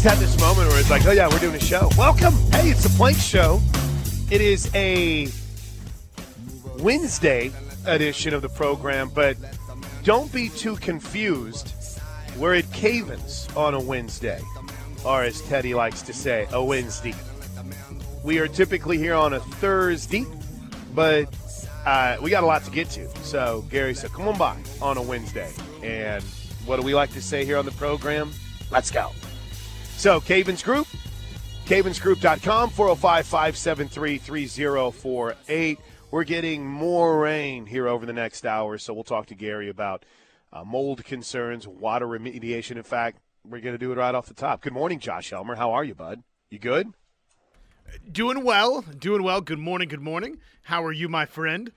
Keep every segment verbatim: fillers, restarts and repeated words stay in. just had this moment where it's like, oh, yeah, we're doing a show. Welcome. Hey, it's the Plank Show. It is a Wednesday edition of the program, but don't be too confused. We're at Cavens on a Wednesday, or as Teddy likes to say, a Wednesday. We are typically here on a Thursday, but uh, we got a lot to get to. So Gary said, come on by on a Wednesday. And what do we like to say here on the program? Let's go. So Cavens Group, cavens group dot com, four oh five, five seven three, three oh four eight. We're getting more rain here over the next hour, so we'll talk to Gary about uh, mold concerns, water remediation. In fact, we're going to do it right off the top. Good morning, Josh Helmer. How are you, bud? You good? Doing well. Doing well. Good morning. Good morning. How are you, my friend?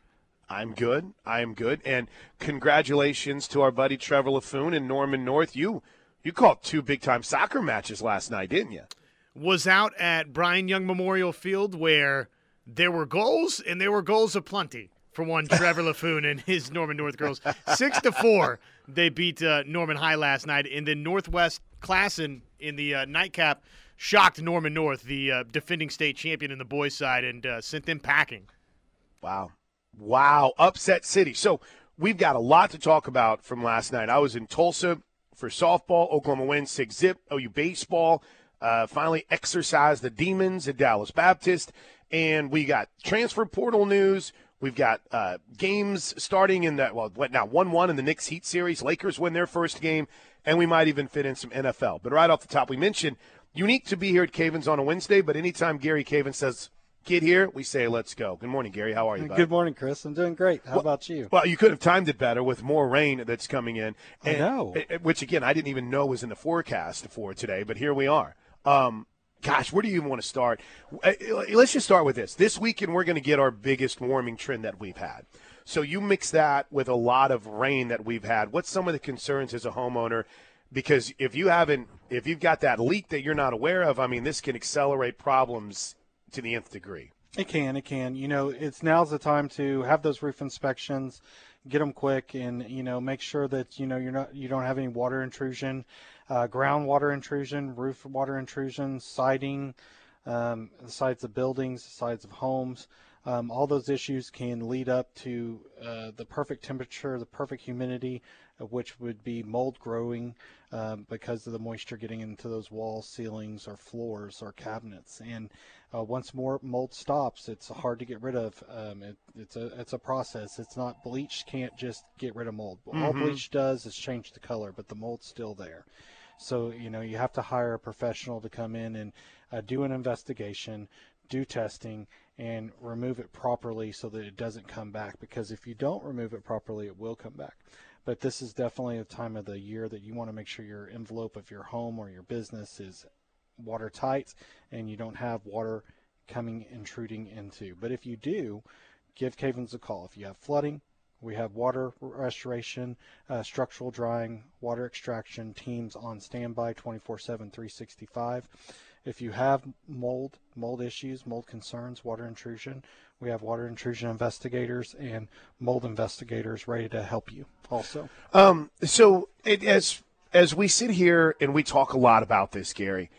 I'm good. I am good. And congratulations to our buddy Trevor Lafoon and Norman North. You you called two big-time soccer matches last night, didn't you? Was out at Brian Young Memorial Field where – there were goals, and there were goals aplenty. For one, Trevor Lafoon and his Norman North girls. Six to four, they beat uh, Norman High last night. And then Northwest Classen in the uh, nightcap shocked Norman North, the uh, defending state champion in the boys' side, and uh, sent them packing. Wow. Wow. Upset city. So we've got a lot to talk about from last night. I was in Tulsa for softball. Oklahoma wins six zip. O U baseball uh, finally exorcised the demons at Dallas Baptist. And we got transfer portal news. We've got uh, games starting in the, well, what now, one one in the Knicks Heat series. Lakers win their first game, and we might even fit in some N F L. But right off the top, we mentioned, unique to be here at Cavens on a Wednesday, but anytime Gary Cavens says, get here, we say, let's go. Good morning, Gary. How are you, buddy? Good morning, Chris. I'm doing great. How well, about you? Well, you could have timed it better with more rain that's coming in. And, I know. Which, again, I didn't even know was in the forecast for today, but here we are. Um Gosh, where do you even want to start? Let's just start with this. This weekend, we're going to get our biggest warming trend that we've had. So you mix that with a lot of rain that we've had. What's some of the concerns as a homeowner? Because if you haven't, if you've got that leak that you're not aware of, I mean, this can accelerate problems to the nth degree. It can, it can. You know, it's now's the time to have those roof inspections, get them quick, and you know, make sure that you know you're not, you don't have any water intrusion, uh, groundwater intrusion, roof water intrusion, siding, um, the sides of buildings, the sides of homes. Um, all those issues can lead up to uh, the perfect temperature, the perfect humidity, which would be mold growing um, because of the moisture getting into those walls, ceilings, or floors, or cabinets. And uh, once more mold stops, it's hard to get rid of. Um, it, it's a it's a process. It's not bleach can't just get rid of mold. Mm-hmm. All bleach does is change the color, but the mold's still there. So you know you have to hire a professional to come in and uh, do an investigation, do testing, and remove it properly so that it doesn't come back. Because if you don't remove it properly, it will come back. But this is definitely a time of the year that you want to make sure your envelope of your home or your business is watertight and you don't have water coming, intruding into. But if you do, give Cavens a call. If you have flooding, we have water restoration, uh, structural drying, water extraction teams on standby twenty-four seven, three sixty-five. If you have mold, mold issues, mold concerns, water intrusion, we have water intrusion investigators and mold investigators ready to help you also. Um, so it, as as we sit here and we talk a lot about this, Gary,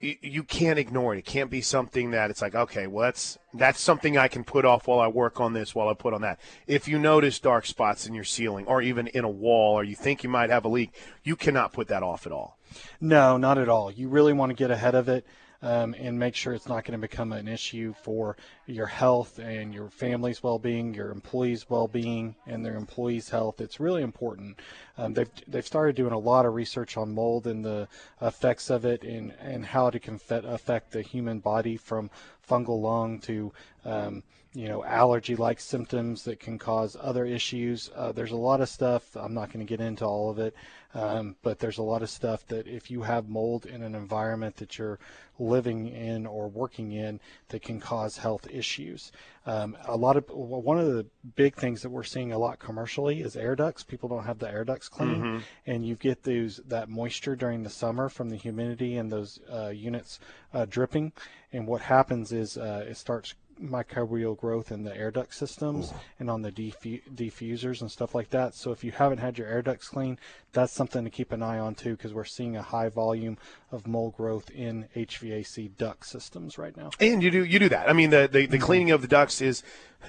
you, you can't ignore it. It can't be something that it's like, okay, well, that's, that's something I can put off while I work on this, while I put on that. If you notice dark spots in your ceiling or even in a wall or you think you might have a leak, you cannot put that off at all. No, not at all. You really want to get ahead of it. Um, and make sure it's not going to become an issue for your health and your family's well-being, your employees' well-being, and their employees' health. It's really important. Um, they've they've started doing a lot of research on mold and the effects of it, and, and how it can affect the human body from fungal lung to um, you know allergy-like symptoms that can cause other issues. Uh, there's a lot of stuff. I'm not going to get into all of it, um, but there's a lot of stuff that if you have mold in an environment that you're living in or working in, that can cause health issues. Um, a lot of one of the big things that we're seeing a lot commercially is air ducts. People don't have the air ducts clean, mm-hmm. and you get those that moisture during the summer from the humidity and those uh, units uh, dripping. And what happens is uh, it starts microbial growth in the air duct systems and on the defu- diffusers and stuff like that. So if you haven't had your air ducts clean, that's something to keep an eye on too, because we're seeing a high volume of mold growth in H V A C duct systems right now. And you do you do that. I mean, the, the, the cleaning of the ducts is,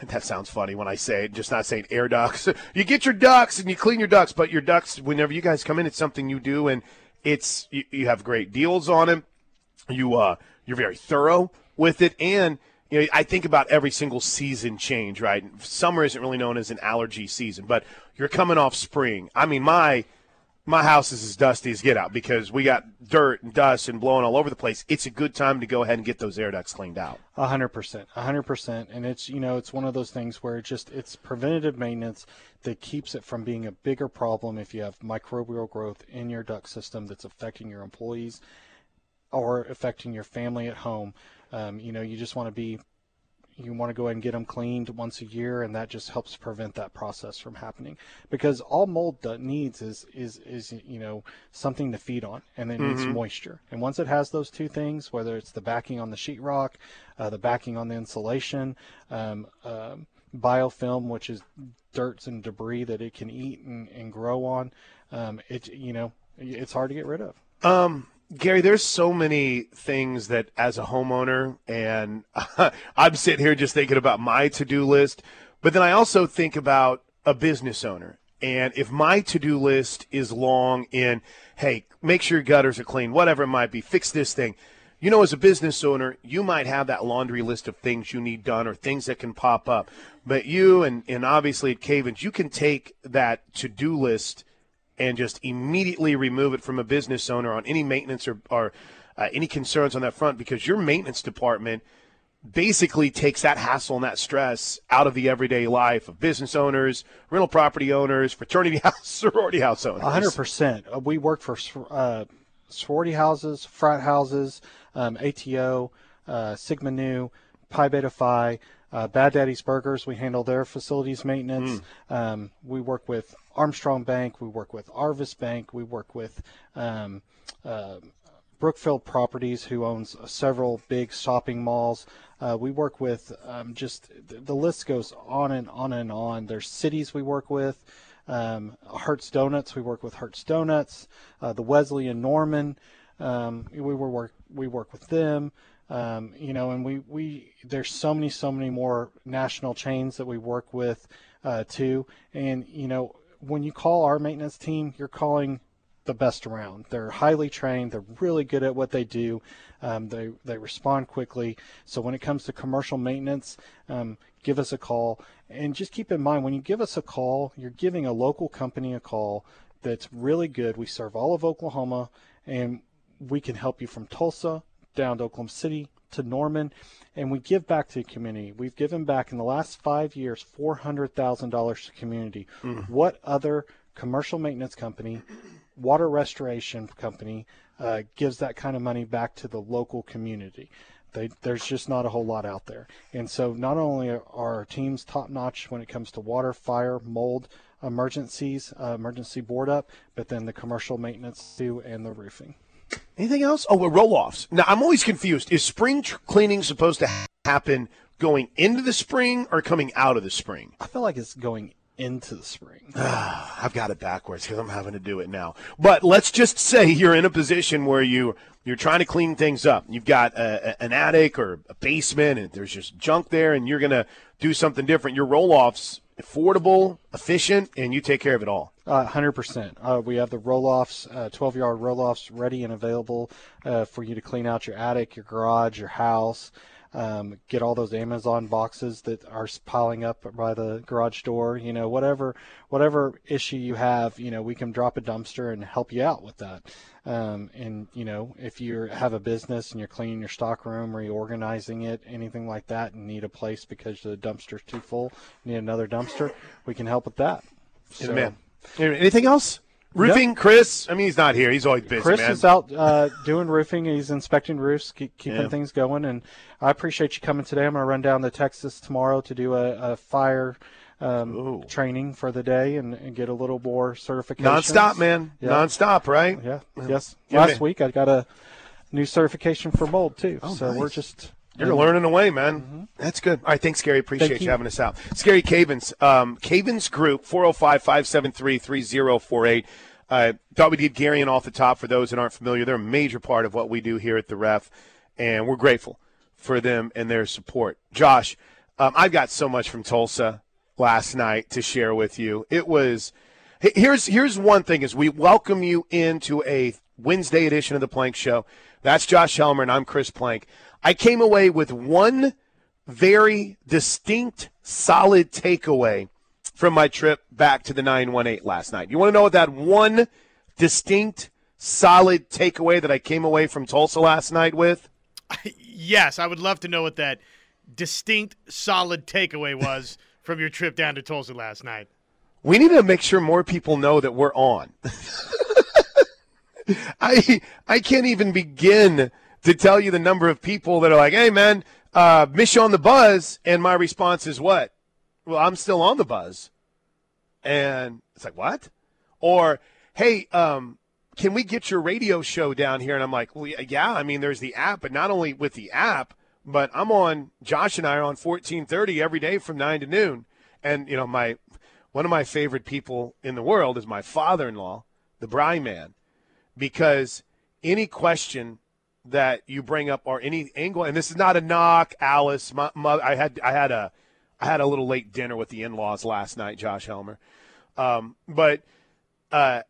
that sounds funny when I say it, just not saying air ducts. You get your ducts and you clean your ducts, but your ducts, whenever you guys come in, it's something you do, and it's you, you have great deals on them. You, uh, you're very thorough with it, and you know, I think about every single season change, right? Summer isn't really known as an allergy season, but you're coming off spring. I mean, my my house is as dusty as get out because we got dirt and dust and blowing all over the place. It's a good time to go ahead and get those air ducts cleaned out. A hundred percent, a hundred percent, and it's you know it's one of those things where it just it's preventative maintenance that keeps it from being a bigger problem if you have microbial growth in your duct system that's affecting your employees or affecting your family at home. Um, you know, you just want to be, you want to go ahead and get them cleaned once a year, and that just helps prevent that process from happening. Because all mold needs is, is, is you know, something to feed on, and it mm-hmm. needs moisture. And once it has those two things, whether it's the backing on the sheetrock, uh, the backing on the insulation, um, uh, biofilm, which is dirt and debris that it can eat and, and grow on, um, it you know, it's hard to get rid of. Um. Gary, there's so many things that as a homeowner, and uh, I'm sitting here just thinking about my to-do list, but then I also think about a business owner. And if my to-do list is long in, hey, make sure your gutters are clean, whatever it might be, fix this thing. You know, as a business owner, you might have that laundry list of things you need done or things that can pop up. But you and, and obviously at Cavens, you can take that to-do list and just immediately remove it from a business owner on any maintenance or, or uh, any concerns on that front, because your maintenance department basically takes that hassle and that stress out of the everyday life of business owners, rental property owners, fraternity house, sorority house owners. one hundred percent. We work for uh, sorority houses, frat houses, um, A T O, uh, Sigma Nu, Pi Beta Phi, uh, Bad Daddy's Burgers. We handle their facilities maintenance. Mm. Um, we work with Armstrong Bank, we work with Arvis Bank, we work with um, uh, Brookfield Properties, who owns several big shopping malls. Uh, we work with um, just the list goes on and on and on. There's cities we work with, um, Hertz Donuts, we work with Hertz Donuts, uh, the Wesley and Norman, um, we were work we work with them. Um, you know, and we, we there's so many so many more national chains that we work with uh, too, and you know. When you call our maintenance team, you're calling the best around. They're highly trained. They're really good at what they do. Um, they they respond quickly. So when it comes to commercial maintenance, um, give us a call. And just keep in mind, when you give us a call, you're giving a local company a call that's really good. We serve all of Oklahoma, and we can help you from Tulsa down to Oklahoma City to Norman, and we give back to the community. We've given back in the last five years four hundred thousand dollars to the community. Mm. What other commercial maintenance company, water restoration company, uh, gives that kind of money back to the local community? They, there's just not a whole lot out there. And so not only are our teams top-notch when it comes to water, fire, mold, emergencies, uh, emergency board-up, but then the commercial maintenance too and the roofing. Anything else? Oh, we're roll-offs. Now, I'm always confused. Is spring tr- cleaning supposed to ha- happen going into the spring or coming out of the spring? I feel like it's going into the spring. I've got it backwards because I'm having to do it now. But let's just say you're in a position where you, you're trying to clean things up. You've got a, a, an attic or a basement, and there's just junk there, and you're going to do something different. Your roll-offs, affordable, efficient, and you take care of it all. Uh, one hundred percent. Uh, we have the roll-offs, uh, twelve-yard roll-offs ready and available uh, for you to clean out your attic, your garage, your house, um, get all those Amazon boxes that are piling up by the garage door. You know, whatever whatever issue you have, you know, we can drop a dumpster and help you out with that. Um, and, you know, if you have a business and you're cleaning your stockroom, reorganizing it, anything like that, and need a place because the dumpster's too full, need another dumpster, we can help with that. So, man. Anything else? Roofing, yep. Chris. I mean, he's not here. He's always busy. Chris man. is out uh, doing roofing. He's inspecting roofs, keep, keeping yeah. things going. And I appreciate you coming today. I'm going to run down to Texas tomorrow to do a, a fire um, training for the day and, and get a little more certification. Non-stop, man. Yep. Non-stop, right? Yeah. yeah. Yes. Yeah, Last man. week I got a new certification for mold too. Oh, so nice. we're just. You're mm-hmm. learning away, man. Mm-hmm. That's good. All right, thanks, Gary. Appreciate Thank you, you having us out. It's Gary Cavens. Um, Cavens Group, four oh five, five seven three, three oh four eight. I uh, thought we'd get Gary in off the top for those that aren't familiar. They're a major part of what we do here at The Ref, and we're grateful for them and their support. Josh, um, I've got so much from Tulsa last night to share with you. It was – here's here's one thing is we welcome you into a Wednesday edition of the Plank Show. That's Josh Helmer, and I'm Chris Plank. I came away with one very distinct, solid takeaway from my trip back to the nine one eight last night. You want to know what that one distinct, solid takeaway that I came away from Tulsa last night with? Yes, I would love to know what that distinct, solid takeaway was from your trip down to Tulsa last night. We need to make sure more people know that we're on. I I can't even begin to tell you the number of people that are like, hey, man, uh, miss you on the buzz. And my response is what? Well, I'm still on the buzz. And it's like, what? Or, hey, um, can we get your radio show down here? And I'm like, well, yeah, I mean, there's the app, but not only with the app, but I'm on, Josh and I are on fourteen thirty every day from nine to noon. And, you know, my one of my favorite people in the world is my father-in-law, the Bry Man, because any question that you bring up or any angle, and this is not a knock, Alice, my, my, I had I had a I had a little late dinner with the in-laws last night, Josh Helmer. Um, but uh,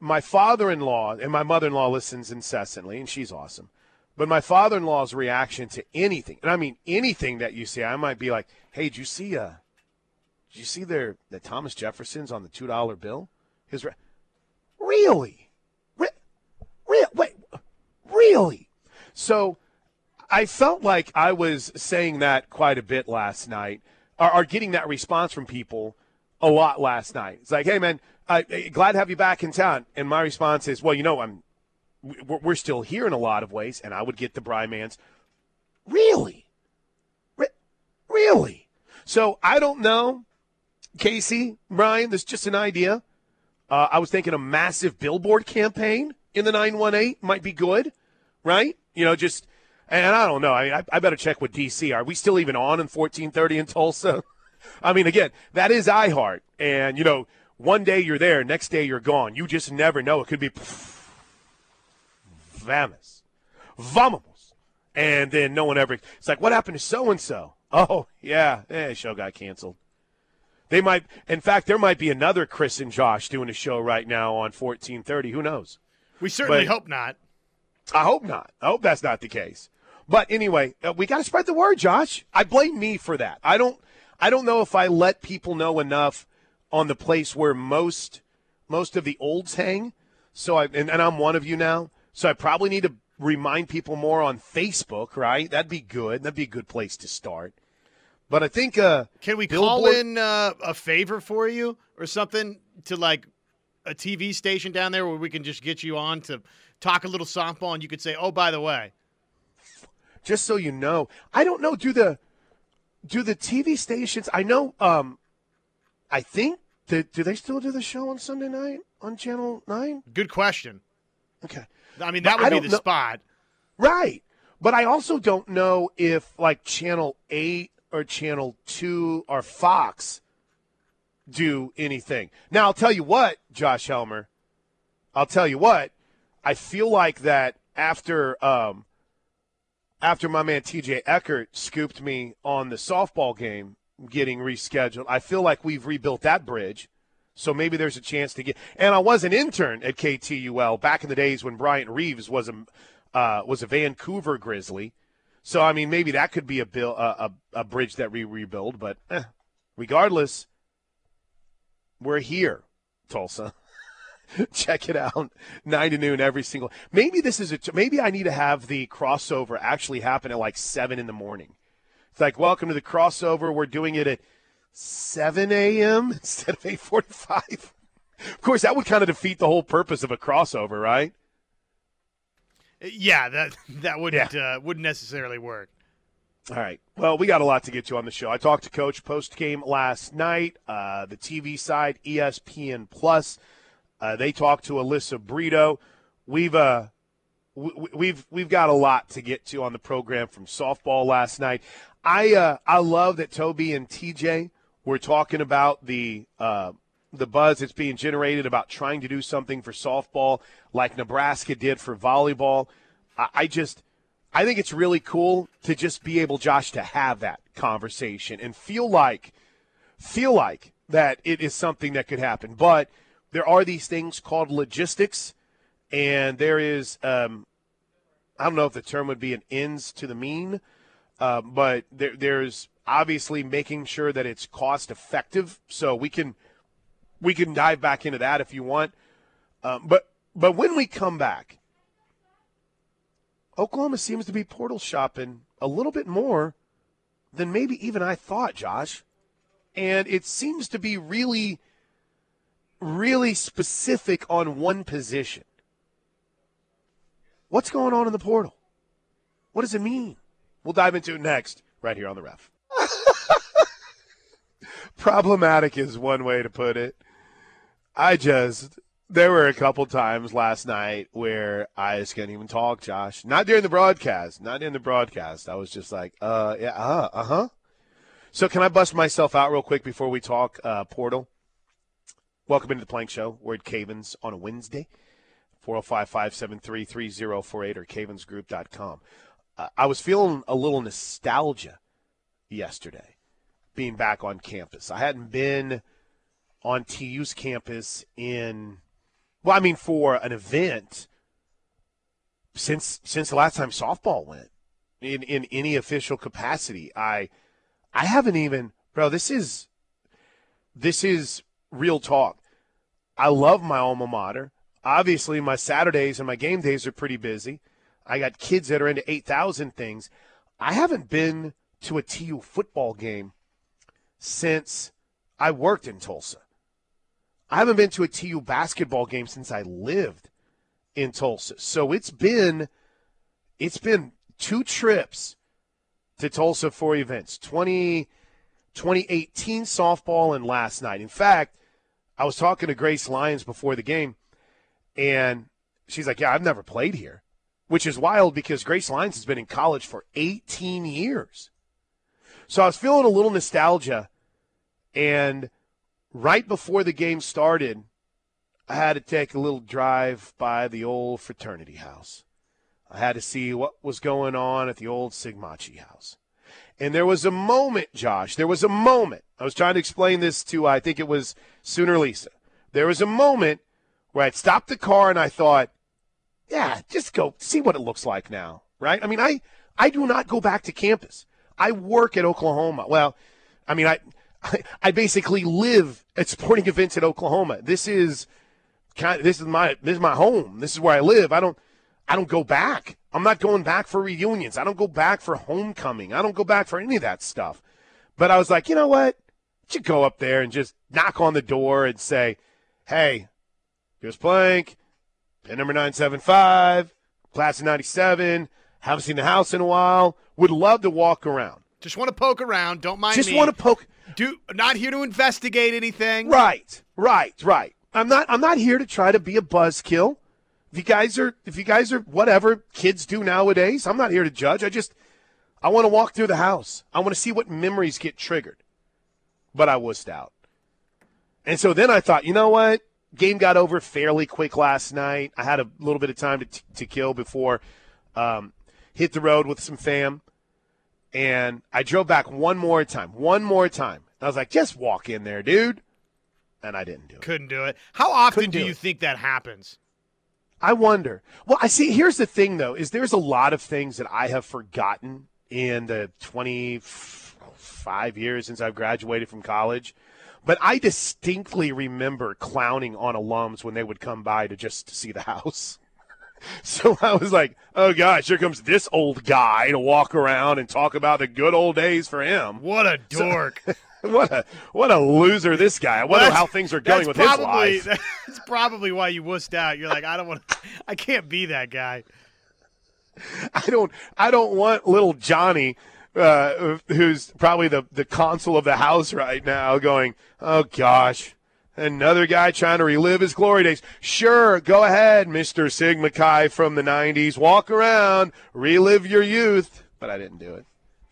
my father-in-law, and my mother-in-law listens incessantly, and she's awesome. But my father-in-law's reaction to anything, and I mean anything that you say, I might be like, hey, did you see uh, did you see their, the Thomas Jefferson's on the two dollar bill? His re- Really? Re- re- wait, really? So I felt like I was saying that quite a bit last night. Are getting that response from people a lot last night. It's like, hey, man, uh, glad to have you back in town. And my response is, well, you know, I'm we're still here in a lot of ways, and I would get the Bry Man's, really? Re- really? So I don't know, Casey, Brian, this is just an idea. Uh, I was thinking a massive billboard campaign in the nine one eight might be good, right? You know, just – and I don't know. I mean, I, I better check with D C. Are we still even on in fourteen thirty in Tulsa? I mean, again, that is iHeart. And, you know, one day you're there, next day you're gone. You just never know. It could be pff, vamos, vamos. And then no one ever – it's like, what happened to so-and-so? Oh, yeah, eh, show got canceled. They might – in fact, there might be another Chris and Josh doing a show right now on fourteen thirty. Who knows? We certainly but, hope not. I hope not. I hope that's not the case. But anyway, we got to spread the word, Josh. I blame me for that. I don't I don't know if I let people know enough on the place where most most of the olds hang. So I and, and I'm one of you now. So I probably need to remind people more on Facebook, right? That'd be good. That'd be a good place to start. But I think uh can we call Billboard- in uh, a favor for you or something to like a T V station down there where we can just get you on to talk a little softball and you could say, oh, by the way, just so you know, I don't know. Do the do the T V stations? I know. Um, I think the, do they still do the show on Sunday night on Channel Nine? Good question. Okay, I mean that but would be the know. spot, right? But I also don't know if like Channel Eight or Channel Two or Fox do anything. Now I'll tell you what, Josh Helmer. I'll tell you what. I feel like that after. Um, After my man T J Eckert scooped me on the softball game getting rescheduled, I feel like we've rebuilt that bridge. So maybe there's a chance to get – and I was an intern at K T U L back in the days when Bryant Reeves was a, uh, was a Vancouver Grizzly. So, I mean, maybe that could be a, bill, uh, a, a bridge that we rebuild. But eh, regardless, we're here, Tulsa. Check it out, nine to noon every single. Maybe this is a. Maybe I need to have the crossover actually happen at like seven in the morning. It's like welcome to the crossover. We're doing it at seven a m instead of eight forty-five. Of course, that would kind of defeat the whole purpose of a crossover, right? Yeah, that that wouldn't yeah. Uh, wouldn't necessarily work. All right. Well, we got a lot to get to on the show. I talked to Coach post game last night. Uh, the T V side, E S P N Plus. Uh, they talked to Alyssa Brito. We've uh, We've we've got a lot to get to on the program from softball last night. I uh, I love that Toby and T J were talking about the uh, the buzz that's being generated about trying to do something for softball like Nebraska did for volleyball. I, I just I think it's really cool to just be able, Josh, to have that conversation and feel like feel like that it is something that could happen. But there are these things called logistics. And there is, um, I don't know if the term would be an ends to the mean, uh, but there, there's obviously making sure that it's cost effective. So we can we can dive back into that if you want. Um, but but when we come back, Oklahoma seems to be portal shopping a little bit more than maybe even I thought, Josh. And it seems to be really, really specific on one position. What's going on in the portal? What does it mean? We'll dive into it next, right here on The Ref. Problematic is one way to put it. I just, there were a couple times last night where I just couldn't even talk, Josh. Not during the broadcast. Not in the broadcast. I was just like, uh, yeah, uh, uh-huh. So can I bust myself out real quick before we talk uh, portal? Welcome into the Plank Show. We're at Cavens on a Wednesday. four oh five, five seven three, three oh four eight or cavens group dot com. Uh, I was feeling a little nostalgia yesterday being back on campus. I hadn't been on T U's campus in, well, I mean for an event since since the last time softball went in, in any official capacity. I I haven't even, bro, this is this is real talk. I love my alma mater. Obviously, my Saturdays and my game days are pretty busy. I got kids that are into eight thousand things. I haven't been to a T U football game since I worked in Tulsa. I haven't been to a T U basketball game since I lived in Tulsa. So it's been it's been two trips to Tulsa for events, twenty, twenty eighteen softball and last night. In fact, I was talking to Grace Lyons before the game. And she's like, yeah, I've never played here, which is wild because Grace Lyons has been in college for eighteen years. So I was feeling a little nostalgia, and right before the game started, I had to take a little drive by the old fraternity house. I had to see what was going on at the old Sigma Chi house. And there was a moment, Josh, there was a moment. I was trying to explain this to, I think it was Sooner Lisa. There was a moment where I stopped the car and I thought, yeah, just go see what it looks like now, right? I mean, I, I do not go back to campus. I work at Oklahoma. Well, I mean, I, I I basically live at sporting events at Oklahoma. This is kind of, this is my this is my home. This is where I live. I don't I don't go back. I'm not going back for reunions. I don't go back for homecoming. I don't go back for any of that stuff. But I was like, you know what? You go up there and just knock on the door and say, hey. Here's Plank, pin number nine seventy-five, class of ninety-seven, haven't seen the house in a while, would love to walk around. Just want to poke around, don't mind Just me. Just want to poke. Do, not here to investigate anything. Right, right, right. I'm not I'm not here to try to be a buzzkill. If you guys are, if you guys are whatever kids do nowadays, I'm not here to judge. I just, I want to walk through the house. I want to see what memories get triggered. But I wussed out. And so then I thought, you know what? Game got over fairly quick last night. I had a little bit of time to, t- to kill before um, hit the road with some fam. And I drove back one more time, one more time. And I was like, just walk in there, dude. And I didn't do it. Couldn't do it. How often Couldn't do, do you think that happens? I wonder. Well, I see, here's the thing, though, is there's a lot of things that I have forgotten in the twenty-five years since I've graduated from college. But I distinctly remember clowning on alums when they would come by to just see the house. So I was like, oh, gosh, here comes this old guy to walk around and talk about the good old days for him. What a dork. So, what a what a loser this guy. I wonder that's, how things are going with probably, his life. That's probably why you wussed out. You're like, I don't want to – I can't be that guy. I don't. I don't want little Johnny – Uh, who's probably the, the consul of the house right now going, oh, gosh, Another guy trying to relive his glory days. Sure, go ahead, Mister Sigma Chi from the nineties. Walk around, relive your youth. But I didn't do it.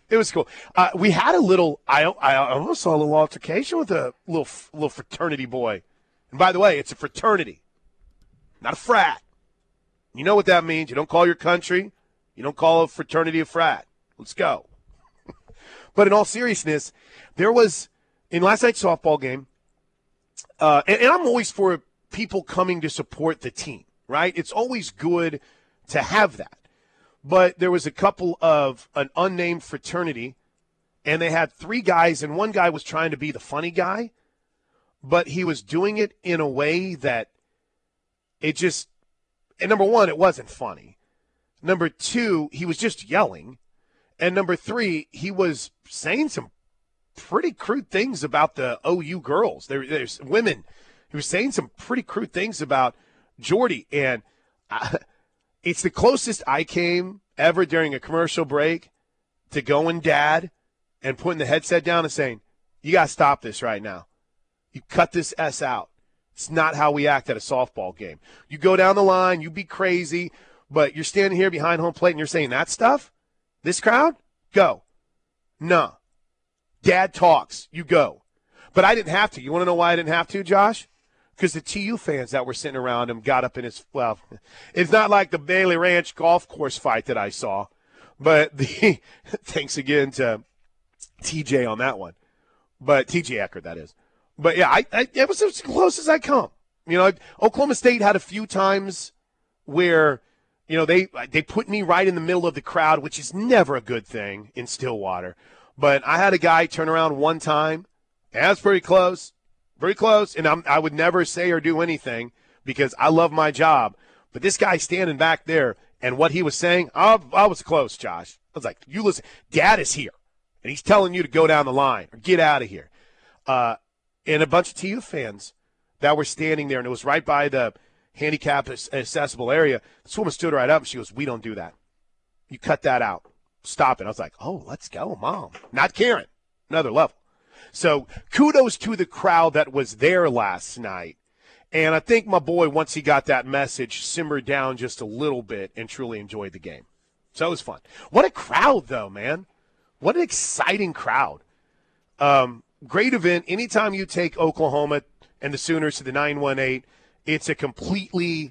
It was cool. Uh, we had a little I, – I almost saw a little altercation with a little little fraternity boy. And by the way, it's a fraternity, not a frat. You know what that means. You don't call your country. You don't call a fraternity a frat. Let's go. But in all seriousness, there was – in last night's softball game, Uh, and, and I'm always for people coming to support the team, right? It's always good to have that. But there was a couple of an unnamed fraternity, and they had three guys, and one guy was trying to be the funny guy, but he was doing it in a way that it just – and number one, it wasn't funny. Number two, he was just yelling. And number three, he was saying some pretty crude things about the O U girls. There, there's women who were saying some pretty crude things about Jordy. And I, it's the closest I came ever during a commercial break to going dad and putting the headset down and saying, you got to stop this right now. You cut this S out. It's not how we act at a softball game. You go down the line, you be crazy, but you're standing here behind home plate and you're saying that stuff? This crowd? Go. No. Dad talks. You go. But I didn't have to. You want to know why I didn't have to, Josh? Because the T U fans that were sitting around him got up in his – well, it's not like the Bailey Ranch golf course fight that I saw. But the – thanks again to T J on that one. But T J Eckert, that is. But, yeah, I, I, it was as close as I come. You know, Oklahoma State had a few times where, you know, they, they put me right in the middle of the crowd, which is never a good thing in Stillwater. But I had a guy turn around one time, and that's pretty close, pretty close, and I'm, I would never say or do anything because I love my job. But this guy standing back there and what he was saying, I, I was close, Josh. I was like, you listen, Dad is here, and he's telling you to go down the line or get out of here. Uh, and a bunch of T U fans that were standing there, and it was right by the handicap accessible area. This woman stood right up, and she goes, we don't do that. You cut that out. Stop it. I was like, oh, let's go, Mom. Not Karen. Another level. So kudos to the crowd that was there last night. And I think my boy, once he got that message, simmered down just a little bit and truly enjoyed the game. So it was fun. What a crowd, though, man. What an exciting crowd. Um, great event. Anytime you take Oklahoma and the Sooners to the nine one eight, it's a completely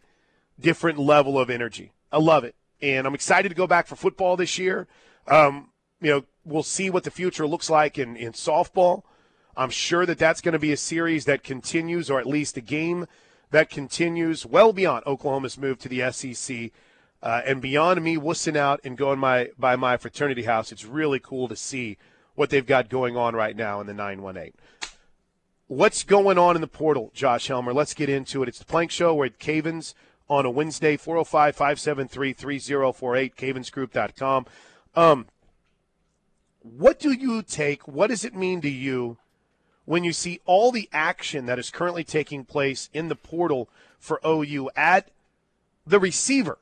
different level of energy. I love it. And I'm excited to go back for football this year. Um, you know, we'll see what the future looks like in, in softball. I'm sure that that's going to be a series that continues, or at least a game that continues well beyond Oklahoma's move to the S E C. Uh, and beyond me wussing out and going my, by my fraternity house, it's really cool to see what they've got going on right now in the nine one eight. What's going on in the portal, Josh Helmer? Let's get into it. It's the Plank Show. We're at Cavens on a Wednesday, four oh five, five seven three, three oh four eight, cavens group dot com. Um, what do you take? What does it mean to you when you see all the action that is currently taking place in the portal for O U at the receiver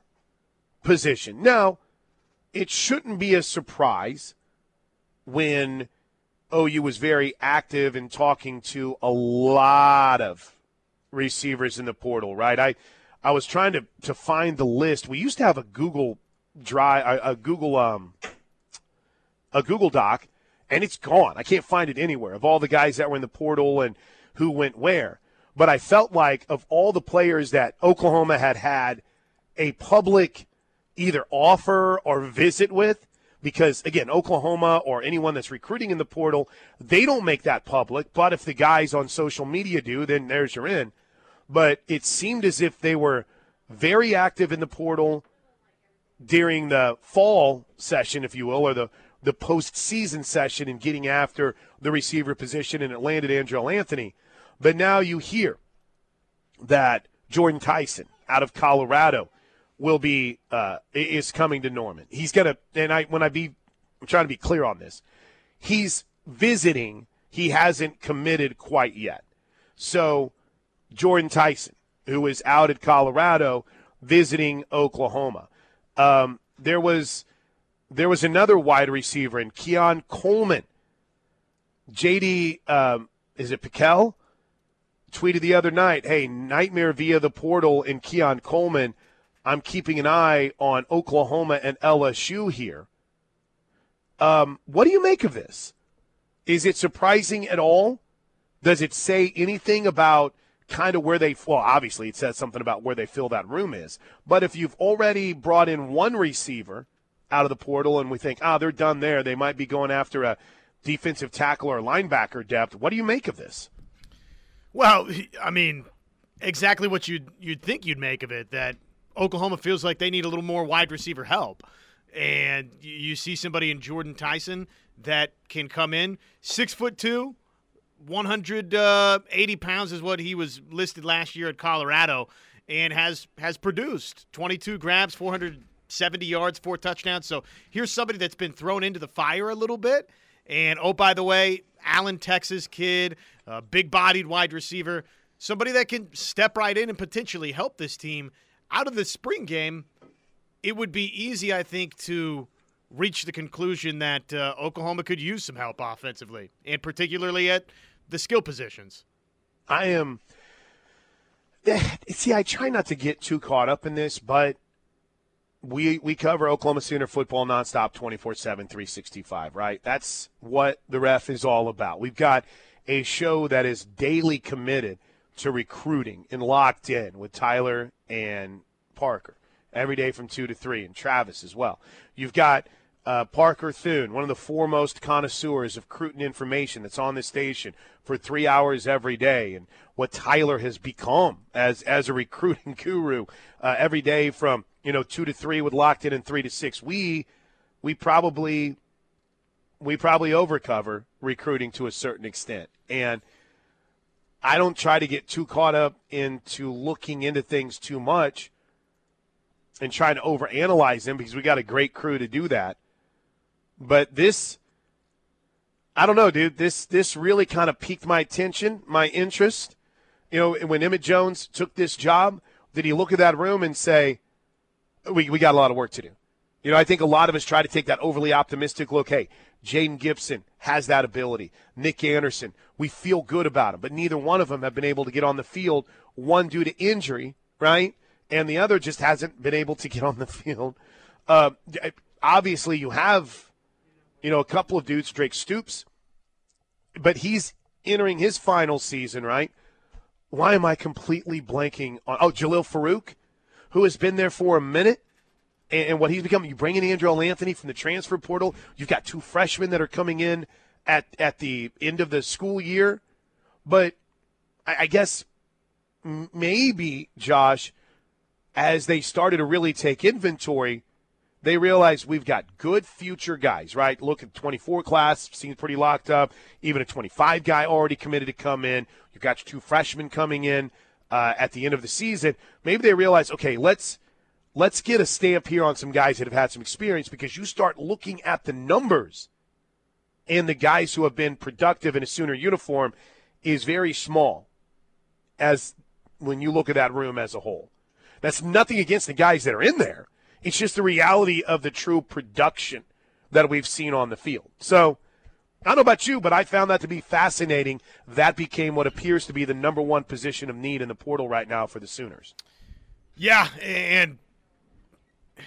position? Now, it shouldn't be a surprise when O U was very active in talking to a lot of receivers in the portal, right? I I was trying to, to find the list. We used to have a Google Drive, a, a Google um, a Google Doc, and it's gone. I can't find it anywhere of all the guys that were in the portal and who went where. But I felt like of all the players that Oklahoma had had a public either offer or visit with, because, again, Oklahoma or anyone that's recruiting in the portal, they don't make that public. But if the guys on social media do, then there's your in. But it seemed as if they were very active in the portal during the fall session, if you will, or the, the postseason session in getting after the receiver position, and it landed Andrel Anthony. But now you hear that Jordan Tyson out of Colorado will be uh, is coming to Norman. He's gonna, and I when I be, I'm trying to be clear on this. He's visiting. He hasn't committed quite yet. So Jordan Tyson, who is out at Colorado, visiting Oklahoma. Um, there was there was another wide receiver in Keon Coleman. J D, um, is it Pickell? tweeted the other night, hey, nightmare via the portal in Keon Coleman. I'm keeping an eye on Oklahoma and L S U here. Um, what do you make of this? Is it surprising at all? Does it say anything about kind of where they – well, obviously it says something about where they feel that room is. But if you've already brought in one receiver out of the portal and we think, ah, they're done there, they might be going after a defensive tackle or linebacker depth, what do you make of this? Well, I mean, exactly what you'd, you'd think you'd make of it, that Oklahoma feels like they need a little more wide receiver help. And you see somebody in Jordan Tyson that can come in, six foot two, one hundred eighty pounds is what he was listed last year at Colorado, and has, has produced twenty-two grabs, four hundred seventy yards, four touchdowns. So here's somebody that's been thrown into the fire a little bit. And, oh, by the way, Allen, Texas kid, a big-bodied wide receiver, somebody that can step right in and potentially help this team. Out of the spring game, it would be easy, I think, to reach the conclusion that uh, Oklahoma could use some help offensively, and particularly at the skill positions. I am – see, I try not to get too caught up in this, but – We we cover Oklahoma Sooner football nonstop, twenty-four seven, three sixty-five, right? That's what the ref is all about. We've got a show that is daily committed to recruiting and locked in with Tyler and Parker every day from two to three, and Travis as well. You've got uh, Parker Thune, one of the foremost connoisseurs of recruiting information that's on this station for three hours every day, and what Tyler has become as, as a recruiting guru uh, every day from – you know, two to three with Locked In and three to six. We we probably we probably overcover recruiting to a certain extent. And I don't try to get too caught up into looking into things too much and trying to overanalyze them, because we got a great crew to do that. But this, I don't know, dude, this this really kind of piqued my attention, my interest. You know, when Emmett Jones took this job, did he look at that room and say, We we got a lot of work to do. You know, I think a lot of us try to take that overly optimistic look. Hey, Jaden Gibson has that ability. Nick Anderson, we feel good about him. But neither one of them have been able to get on the field, one due to injury, right? And the other just hasn't been able to get on the field. Uh, obviously, you have, you know, a couple of dudes, Drake Stoops, but he's entering his final season, right? Why am I completely blanking on – oh, Jalil Farouk, who has been there for a minute, and what he's become. You bring in Andrel Anthony from the transfer portal. You've got two freshmen that are coming in at, at the end of the school year. But I, I guess maybe, Josh, as they started to really take inventory, they realized we've got good future guys, right? Look at the twenty-four class, seems pretty locked up. Even a twenty-five guy already committed to come in. You've got your two freshmen coming in. Uh, at the end of the season, maybe they realize, okay, let's let's get a stamp here on some guys that have had some experience, because you start looking at the numbers, and the guys who have been productive in a Sooner uniform is very small as when you look at that room as a whole. That's nothing against the guys that are in there. It's just the reality of the true production that we've seen on the field. So I don't know about you, but I found that to be fascinating. That became what appears to be the number one position of need in the portal right now for the Sooners. Yeah, and,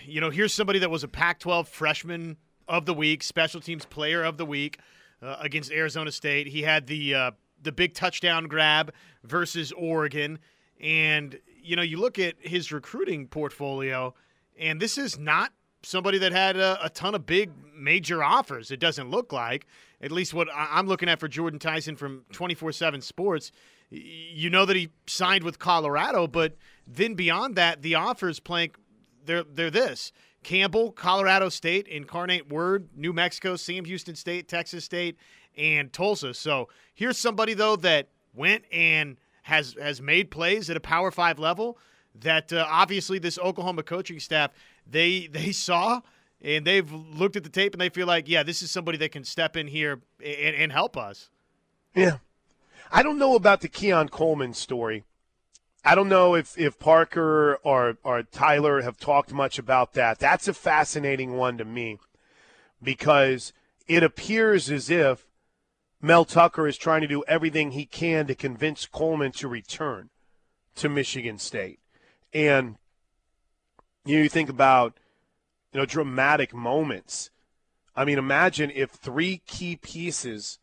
you know, here's somebody that was a Pac twelve freshman of the week, special teams player of the week uh, against Arizona State. He had the uh, the big touchdown grab versus Oregon. And, you know, you look at his recruiting portfolio, and this is not somebody that had a, a ton of big major offers, it doesn't look like. At least what I'm looking at for Jordan Tyson from twenty-four seven Sports, you know that he signed with Colorado, but then beyond that, the offers, Plank, they're, they're this. Campbell, Colorado State, Incarnate Word, New Mexico, Sam Houston State, Texas State, and Tulsa. So here's somebody, though, that went and has, has made plays at a Power five level that uh, obviously this Oklahoma coaching staff, they they saw – and they've looked at the tape, and they feel like, yeah, this is somebody that can step in here and, and help us. Yeah. I don't know about the Keon Coleman story. I don't know if, if Parker or, or Tyler have talked much about that. That's a fascinating one to me, because it appears as if Mel Tucker is trying to do everything he can to convince Coleman to return to Michigan State. And you know, you think about, you know, dramatic moments. I mean, imagine if three key pieces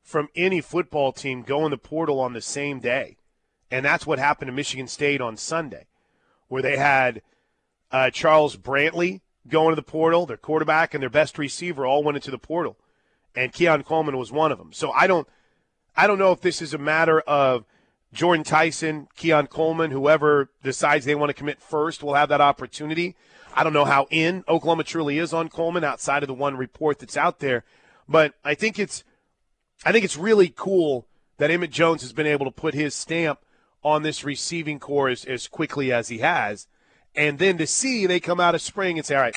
from any football team go in the portal on the same day. And that's what happened to Michigan State on Sunday, where they had uh, Charles Brantley going to the portal, their quarterback and their best receiver all went into the portal, and Keon Coleman was one of them. So I don't, I don't know if this is a matter of Jordan Tyson, Keon Coleman, whoever decides they want to commit first will have that opportunity. I don't know how in Oklahoma truly is on Coleman outside of the one report that's out there, but I think it's, I think it's really cool that Emmett Jones has been able to put his stamp on this receiving corps as, as quickly as he has, and then to see they come out of spring and say, all right,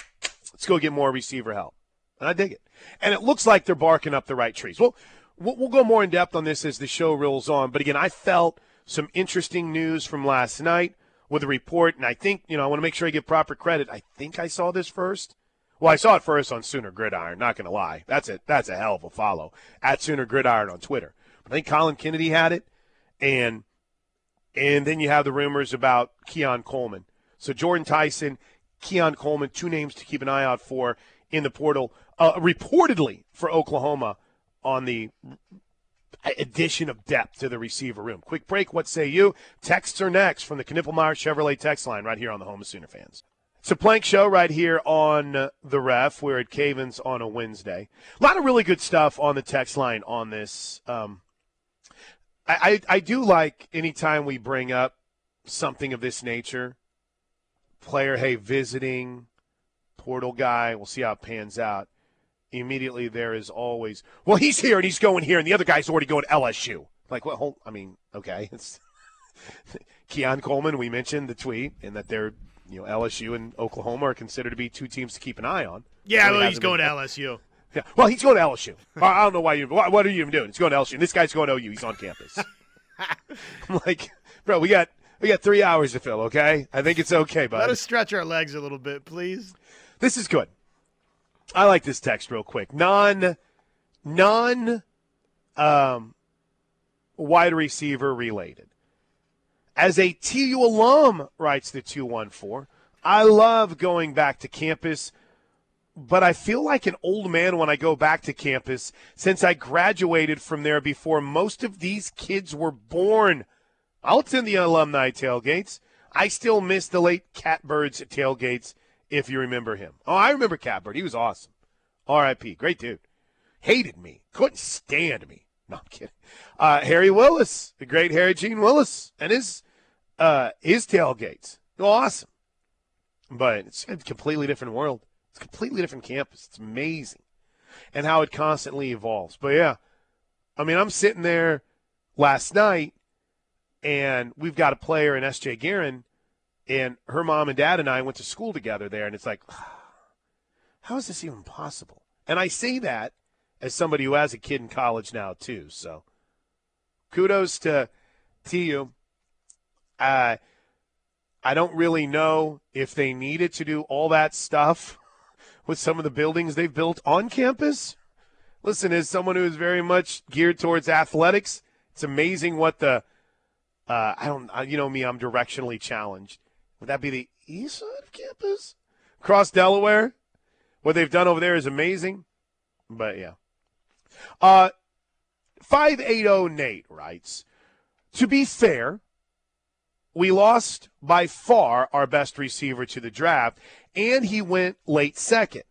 let's go get more receiver help. And I dig it. And it looks like they're barking up the right trees. Well, we'll go more in depth on this as the show rolls on. But, again, I felt some interesting news from last night with a report, and I think, you know, I want to make sure I give proper credit. I think I saw this first. Well, I saw it first on Sooner Gridiron, not going to lie. That's a, that's a hell of a follow, at Sooner Gridiron on Twitter. But I think Colin Kennedy had it, and and then you have the rumors about Keon Coleman. So Jordan Tyson, Keon Coleman, two names to keep an eye out for in the portal, uh, reportedly for Oklahoma on the addition of depth to the receiver room. Quick break, what say you? Texts are next from the Knippelmeyer Chevrolet text line right here on the Home of Sooner Fans. It's a Plank Show right here on The Ref. We're at Cavens on a Wednesday. A lot of really good stuff on the text line on this. Um, I, I, I do like any time we bring up something of this nature, player, hey, visiting, portal guy, we'll see how it pans out. Immediately there is always, well, he's here and he's going here and the other guy's already going to L S U. Like, well, I mean, okay. It's Keon Coleman, we mentioned the tweet, and that they're, you know, L S U and Oklahoma are considered to be two teams to keep an eye on. Yeah, well, he's going to L S U. Yeah, well, he's going to L S U. I don't know why you, what are you even doing? He's going to L S U, and this guy's going to O U. He's on campus. I'm like, bro, we got, we got three hours to fill, okay? I think it's okay, buddy. Let us stretch our legs a little bit, please. This is good. I like this text real quick. Non, non um, wide receiver related. As a T U alum, writes the two one four, I love going back to campus, but I feel like an old man when I go back to campus since I graduated from there before most of these kids were born. I'll attend the alumni tailgates. I still miss the late Catbird's tailgates, if you remember him. Oh, I remember Catbird. He was awesome. R I P Great dude. Hated me. Couldn't stand me. No, I'm kidding. Uh, Harry Willis, the great Harry Gene Willis, and his uh, his tailgates. Awesome. But it's a completely different world. It's a completely different campus. It's amazing. And how it constantly evolves. But, yeah, I mean, I'm sitting there last night, and we've got a player in S J Guerin, and her mom and dad and I went to school together there, and it's like, how is this even possible? And I say that as somebody who has a kid in college now too. So kudos to, to you. Uh, I don't really know if they needed to do all that stuff with some of the buildings they've built on campus. Listen, as someone who is very much geared towards athletics, it's amazing what the Uh, I don't, you know me, I'm directionally challenged. Would that be the east side of campus? Across Delaware? What they've done over there is amazing. But, yeah. Uh, five eighty Nate writes, to be fair, we lost by far our best receiver to the draft, and he went late second.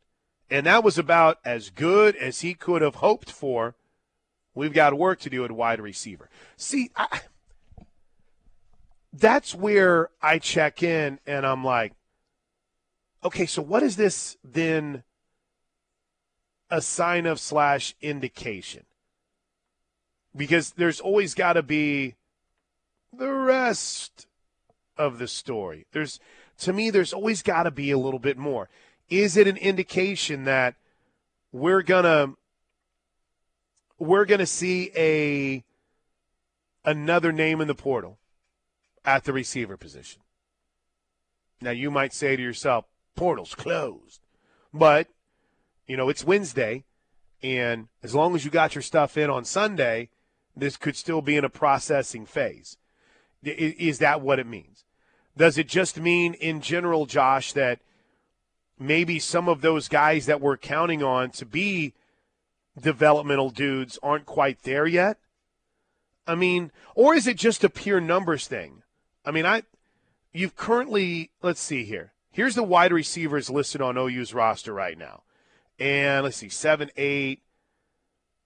And that was about as good as he could have hoped for. We've got work to do at wide receiver. See, I... That's where I check in, and I'm like, okay, so what is this then a sign of slash indication? Because there's always got to be the rest of the story. There's, to me, there's always got to be a little bit more. Is it an indication that we're gonna we're gonna see a another name in the portal at the receiver position? Now, you might say to yourself, portal's closed. But, you know, it's Wednesday, And as long as you got your stuff in on Sunday, this could still be in a processing phase. Is that what it means? Does it just mean in general, Josh, that maybe some of those guys that we're counting on to be developmental dudes aren't quite there yet? I mean, or is it just a pure numbers thing? I mean, I you've currently, let's see here. Here's the wide receivers listed on O U's roster right now. And let's see, seven, eight.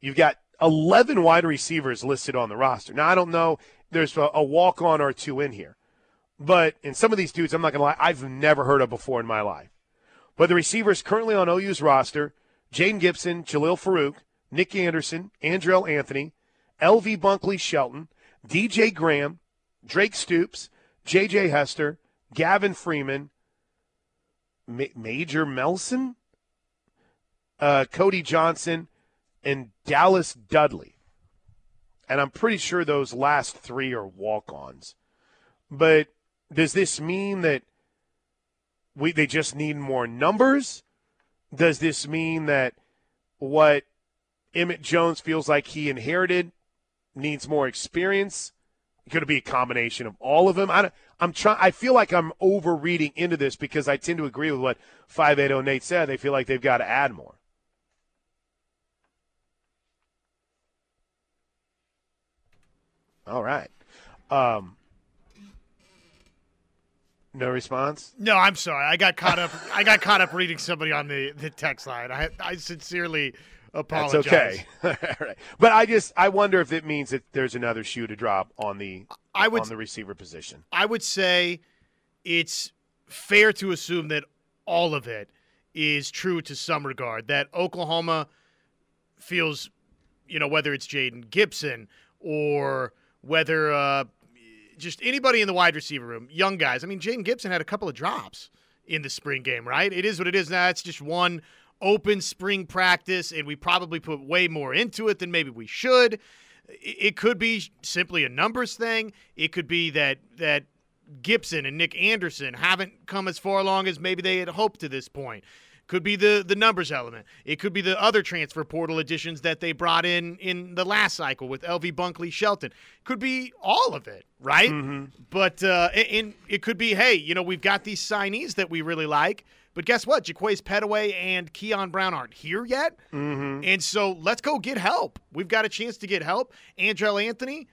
You've got eleven wide receivers listed on the roster. Now, I don't know. There's a, a walk-on or two in here. But, and some of these dudes, I'm not going to lie, I've never heard of before in my life. But the receivers currently on O U's roster, Jaden Gibson, Jalil Farouk, Nick Anderson, Andrel Anthony, L V Bunkley Shelton, D J Graham, Drake Stoops, J J Hester, Gavin Freeman, Ma- Major Melson, uh, Cody Johnson, and Dallas Dudley. And I'm pretty sure those last three are walk-ons. But does this mean that we they just need more numbers? Does this mean that what Emmett Jones feels like he inherited needs more experience? It could be a combination of all of them. I don't, I'm trying. I feel like I'm overreading into this because I tend to agree with what five eighty Nate said. They feel like they've got to add more. All right. Um, no response? No, I'm sorry. I got caught up. I got caught up reading somebody on the, the text line. I I sincerely apologize. That's okay. All right. But I just I wonder if it means that there's another shoe to drop on the I would, on the receiver position. I would say it's fair to assume that all of it is true to some regard. That Oklahoma feels, you know, whether it's Jaden Gibson or whether uh, just anybody in the wide receiver room, young guys. I mean, Jaden Gibson had a couple of drops in the spring game, right? It is what it is now. It's just one open spring practice, and we probably put way more into it than maybe we should. It could be simply a numbers thing. It could be that that Gibson and Nick Anderson haven't come as far along as maybe they had hoped to this point. Could be the, the numbers element. It could be the other transfer portal additions that they brought in in the last cycle with L V Bunkley Shelton. Could be all of it, right? Mm-hmm. But uh, and it could be, hey, you know, we've got these signees that we really like, but guess what? Jaquez Petaway and Keon Brown aren't here yet, mm-hmm. and so let's go get help. We've got a chance to get help. Andrel Anthony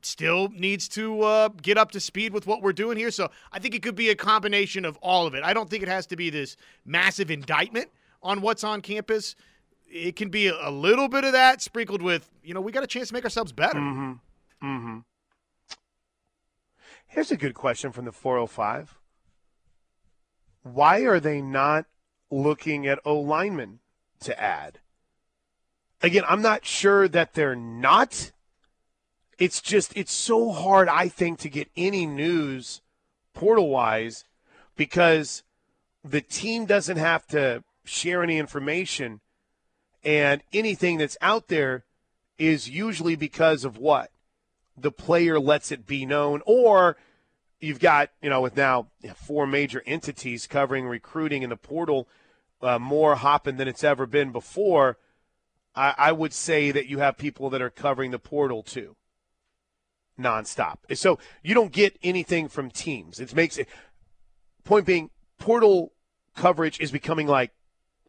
still needs to uh, get up to speed with what we're doing here. So I think it could be a combination of all of it. I don't think it has to be this massive indictment on what's on campus. It can be a little bit of that sprinkled with, you know, we got a chance to make ourselves better. Mm-hmm. Mm-hmm. Here's a good question from the four oh five. Why are they not looking at O-linemen to add? Again, I'm not sure that they're not. It's just, it's so hard, I think, to get any news portal-wise because the team doesn't have to share any information, and anything that's out there is usually because of what? The player lets it be known, or you've got, you know, with now four major entities covering recruiting in the portal, uh, more hopping than it's ever been before, I, I would say that you have people that are covering the portal too. Nonstop. So you don't get anything from teams. It makes it. Point being, portal coverage is becoming like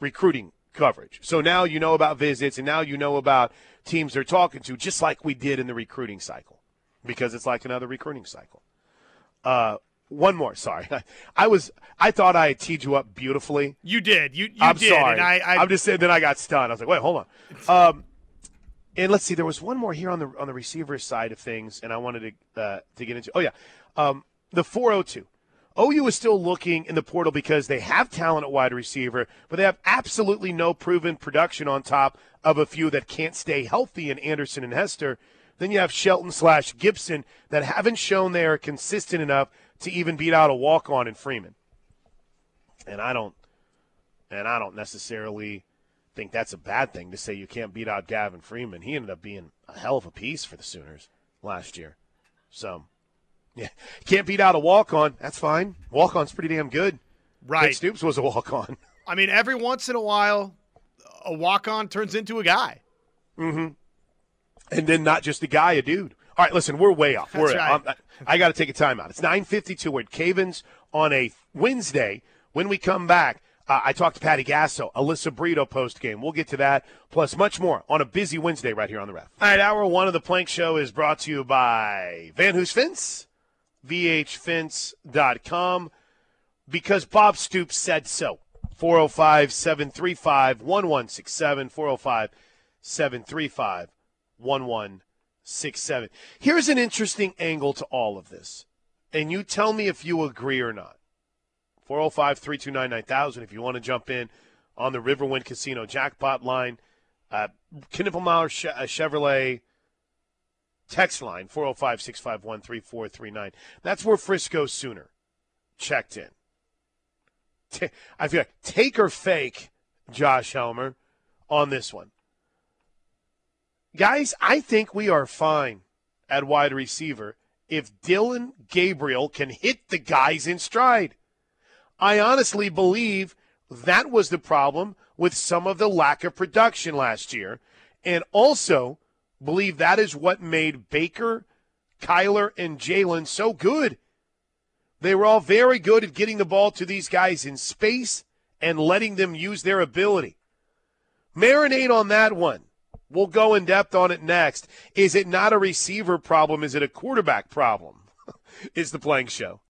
recruiting coverage. So now you know about visits, and now you know about teams they're talking to, just like we did in the recruiting cycle, because it's like another recruiting cycle. Uh, one more. Sorry, I was. I thought I had teed you up beautifully. You did. You. you I'm did, sorry. And I, I, I'm just saying. Then I got stunned. I was like, wait, hold on. Um, And let's see, there was one more here on the on the receiver side of things, and I wanted to uh, to get into. Oh, yeah, um, the four oh two. O U is still looking in the portal because they have talent at wide receiver, but they have absolutely no proven production on top of a few that can't stay healthy in Anderson and Hester. Then you have Shelton slash Gibson that haven't shown they are consistent enough to even beat out a walk-on in Freeman. And I don't, and I don't necessarily think that's a bad thing to say. You can't beat out Gavin Freeman. He ended up being a hell of a piece for the Sooners last year. So, yeah, can't beat out a walk-on. That's fine. Walk-on's pretty damn good. Right. Nick Stoops was a walk-on. I mean, every once in a while, a walk-on turns into a guy. Mm-hmm. And then not just a guy, a dude. All right, listen, we're way off. We're right. I, I got to take a timeout. It's nine fifty-two at Cavens on a Wednesday. When we come back, uh, I talked to Patty Gasso, Alyssa Brito post-game. We'll get to that, plus much more on a busy Wednesday right here on the Ref. All right, hour one of the Plank Show is brought to you by Van Hoos Fence, v h fence dot com, because Bob Stoops said so. four oh five, seven three five, one one six seven, four oh five, seven three five, one one six seven. Here's an interesting angle to all of this, and you tell me if you agree or not. four oh five, three two nine, nine thousand if you want to jump in on the Riverwind Casino jackpot line. Uh, Knippelmeyer Sh- uh, Chevrolet text line, four oh five, six five one, three four three nine. That's where Frisco Sooner checked in. T- I feel like take or fake Josh Helmer on this one. Guys, I think we are fine at wide receiver if Dylan Gabriel can hit the guys in stride. I honestly believe that was the problem with some of the lack of production last year, and also believe that is what made Baker, Kyler, and Jalen so good. They were all very good at getting the ball to these guys in space and letting them use their ability. Marinate on that one. We'll go in depth on it next. Is it not a receiver problem? Is it a quarterback problem? It's the Plank Show.